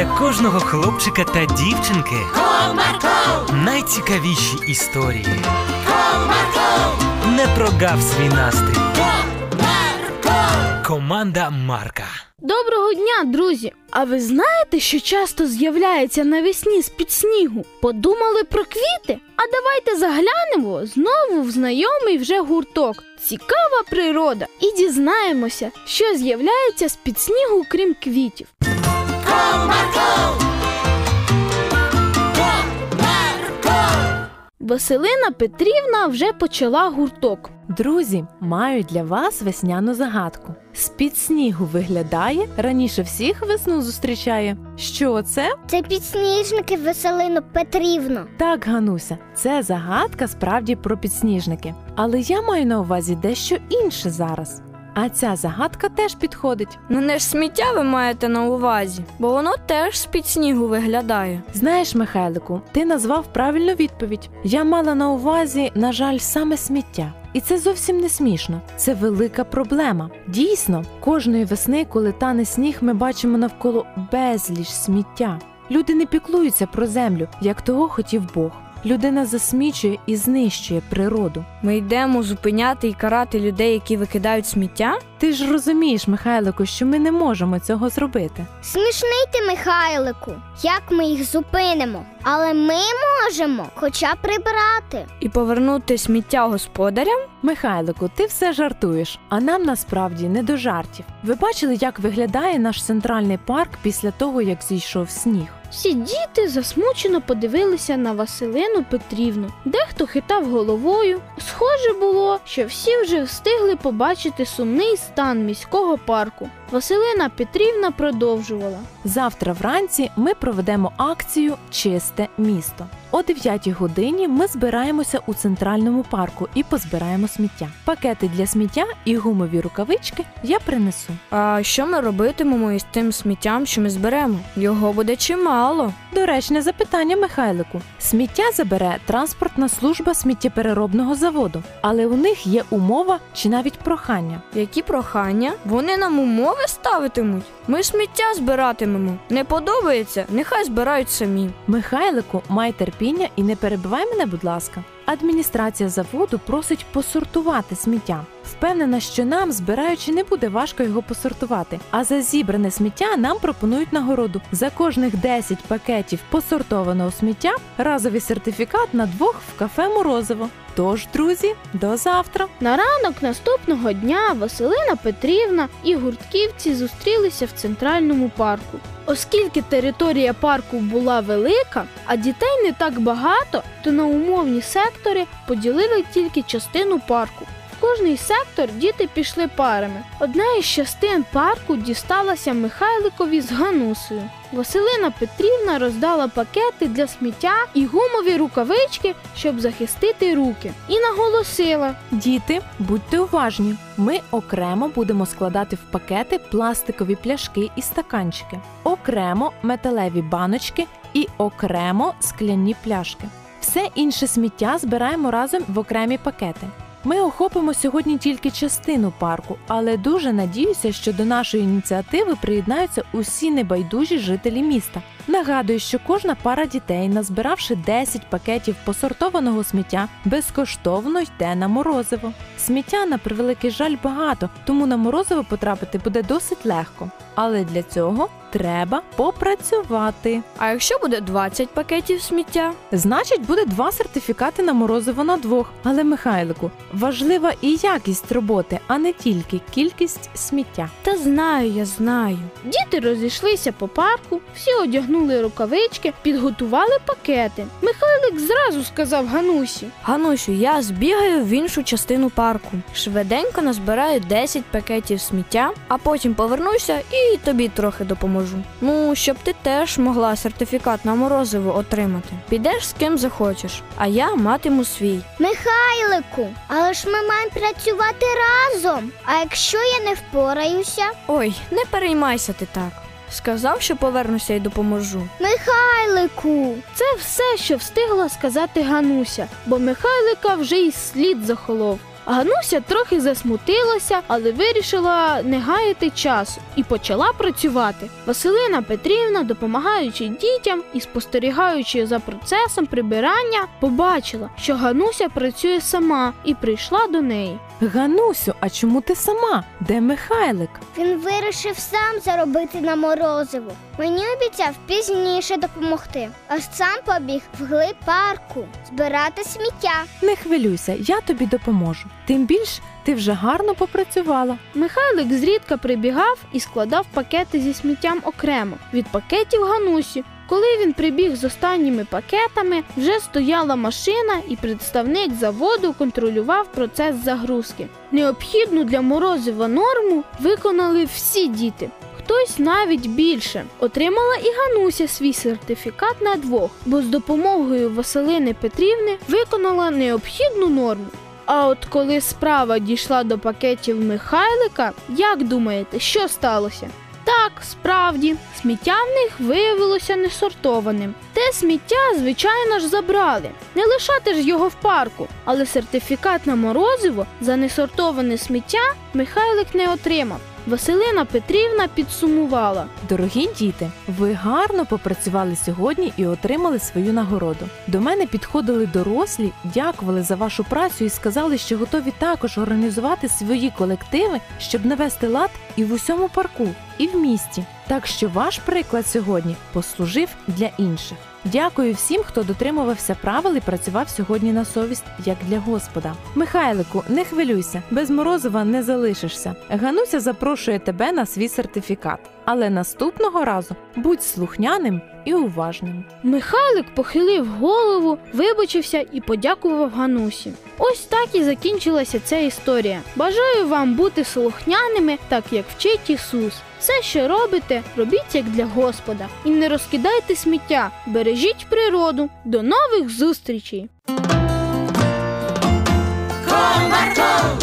для кожного хлопчика та дівчинки. Комарков! Найцікавіші історії. Комарков! Не прогав свій настрій. Комарков! Команда Марка. Доброго дня, друзі! А ви знаєте, що часто з'являється навесні з-під снігу? Подумали про квіти? А давайте заглянемо знову в знайомий вже гурток «Цікава природа» і дізнаємося, що з'являється з-під снігу, крім квітів. Комарков! Комарков! Василина Петрівна вже почала гурток. Друзі, маю для вас весняну загадку. З-під снігу виглядає, раніше всіх весну зустрічає. Що це? Це підсніжники, Василино Петрівно. Так, Гануся, це загадка справді про підсніжники. Але я маю на увазі дещо інше зараз. А ця загадка теж підходить. Ну не ж сміття ви маєте на увазі, бо воно теж з-під снігу виглядає. Знаєш, Михайлику, ти назвав правильну відповідь. Я мала на увазі, на жаль, саме сміття. І це зовсім не смішно. Це велика проблема. Дійсно, кожної весни, коли тане сніг, ми бачимо навколо безліч сміття. Люди не піклуються про землю, як того хотів Бог. Людина засмічує і знищує природу. Ми йдемо зупиняти і карати людей, які викидають сміття? Ти ж розумієш, Михайлику, що ми не можемо цього зробити. Смішний ти, Михайлику. Як ми їх зупинимо? Але ми можемо хоча б прибрати. І повернути сміття господарям? Михайлику, ти все жартуєш, а нам насправді не до жартів. Ви бачили, як виглядає наш центральний парк після того, як зійшов сніг? Всі діти засмучено подивилися на Василину Петрівну. Дехто хитав головою. Схоже було, що всі вже встигли побачити сумний стан міського парку. Василина Петрівна продовжувала. Завтра вранці ми проведемо акцію «Чисте місто». О 9-й годині ми збираємося у центральному парку і позбираємо сміття. Пакети для сміття і гумові рукавички я принесу. А що ми робитимемо із тим сміттям, що ми зберемо? Його буде чимало. Доречне запитання, Михайлику. Сміття забере транспортна служба сміттєпереробного заводу. Але у них є умова чи навіть прохання. Які прохання? Вони нам умови ставитимуть. Ми сміття збиратимемо. Не подобається? Нехай збирають самі. Михайлику, май терпіння і не перебивай мене, будь ласка. Адміністрація заводу просить посортувати сміття. Впевнена, що нам, збираючи, не буде важко його посортувати. А за зібране сміття нам пропонують нагороду. За кожних 10 пакетів посортованого сміття разовий сертифікат на 2 в кафе «Морозово». Тож, друзі, до завтра! На ранок наступного дня Василина Петрівна і гуртківці зустрілися в центральному парку. Оскільки територія парку була велика, а дітей не так багато, то на умовні сектори поділили тільки частину парку. В кожний сектор діти пішли парами. Одна із частин парку дісталася Михайликові з Ганусею. Василина Петрівна роздала пакети для сміття і гумові рукавички, щоб захистити руки. І наголосила: діти, будьте уважні, ми окремо будемо складати в пакети пластикові пляшки і стаканчики, окремо металеві баночки і окремо скляні пляшки. Все інше сміття збираємо разом в окремі пакети. Ми охопимо сьогодні тільки частину парку, але дуже надіюся, що до нашої ініціативи приєднаються усі небайдужі жителі міста. Нагадую, що кожна пара дітей, назбиравши 10 пакетів посортованого сміття, безкоштовно йде на Морозово. Сміття, на превеликий жаль, багато, тому на Морозово потрапити буде досить легко. Але для цього треба попрацювати. А якщо буде 20 пакетів сміття? Значить, буде 2 сертифікати на Морозово на 2. Але, Михайлику, важлива і якість роботи, а не тільки кількість сміття. Та знаю, я знаю. Діти розійшлися по парку, всі одягнули рукавички, підготували пакети. Михайлик зразу сказав Ганусі: Ганусю, я збігаю в іншу частину парку. Швиденько назбираю 10 пакетів сміття, а потім повернуся і тобі трохи допоможу. Ну, щоб ти теж могла сертифікат на Морозово отримати. Підеш з ким захочеш, а я матиму свій. Михайлику, але ж ми маємо працювати разом. А якщо я не впораюся? Ой, не переймайся ти так. Сказав, що повернуся і допоможу. Михайлику! Це все, що встигла сказати Гануся, бо Михайлика вже й слід захолов. Гануся трохи засмутилася, але вирішила не гаяти часу і почала працювати. Василина Петрівна, допомагаючи дітям і спостерігаючи за процесом прибирання, побачила, що Гануся працює сама, і прийшла до неї. «Ганусю, а чому ти сама? Де Михайлик?» «Він вирішив сам заробити на морозиво. Мені обіцяв пізніше допомогти. Аж сам побіг вглиб парку збирати сміття». «Не хвилюйся, я тобі допоможу. Тим більш ти вже гарно попрацювала». Михайлик зрідка прибігав і складав пакети зі сміттям окремо від пакетів Ганусі. Коли він прибіг з останніми пакетами, вже стояла машина, і представник заводу контролював процес загрузки. Необхідну для морозива норму виконали всі діти. Хтось навіть більше. Отримала і Гануся свій сертифікат на двох, бо з допомогою Василини Петрівни виконала необхідну норму. А от коли справа дійшла до пакетів Михайлика, як думаєте, що сталося? Так, справді, сміття в них виявилося несортованим. Те сміття, звичайно ж, забрали. Не лишати ж його в парку. Але сертифікат на морозиво за несортоване сміття Михайлик не отримав. Василина Петрівна підсумувала. «Дорогі діти, ви гарно попрацювали сьогодні і отримали свою нагороду. До мене підходили дорослі, дякували за вашу працю і сказали, що готові також організувати свої колективи, щоб навести лад і в усьому парку, і в місті. Так що ваш приклад сьогодні послужив для інших. Дякую всім, хто дотримувався правил і працював сьогодні на совість, як для Господа. Михайлику, не хвилюйся, без морозива не залишишся. Гануся запрошує тебе на свій сертифікат. Але наступного разу будь слухняним і уважним». Михайлик похилив голову, вибачився і подякував Ганусі. Ось так і закінчилася ця історія. Бажаю вам бути слухняними, так як вчить Ісус. Все, що робите, робіть як для Господа. І не розкидайте сміття, бережіть природу. До нових зустрічей! Комарков!